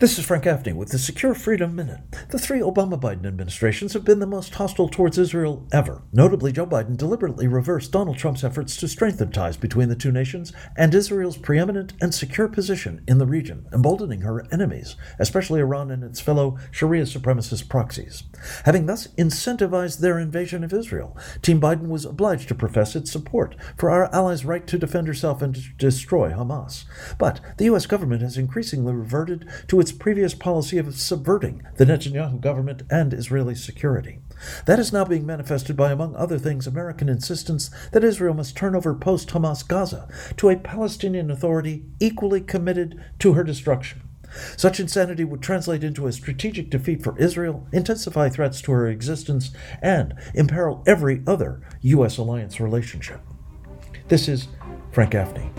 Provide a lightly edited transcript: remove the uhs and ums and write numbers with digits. This is Frank Gaffney with the Secure Freedom Minute. The three Obama-Biden administrations have been the most hostile towards Israel ever. Notably, Joe Biden deliberately reversed Donald Trump's efforts to strengthen ties between the two nations and Israel's preeminent and secure position in the region, emboldening her enemies, especially Iran and its fellow Sharia supremacist proxies. Having thus incentivized their invasion of Israel, Team Biden was obliged to profess its support for our allies' right to defend herself and to destroy Hamas. But the U.S. government has increasingly reverted to its previous policy of subverting the Netanyahu government and Israeli security. That is now being manifested by, among other things, American insistence that Israel must turn over post-Hamas Gaza to a Palestinian Authority equally committed to her destruction. Such insanity would translate into a strategic defeat for Israel, intensify threats to her existence, and imperil every other U.S. alliance relationship. This is Frank Gaffney.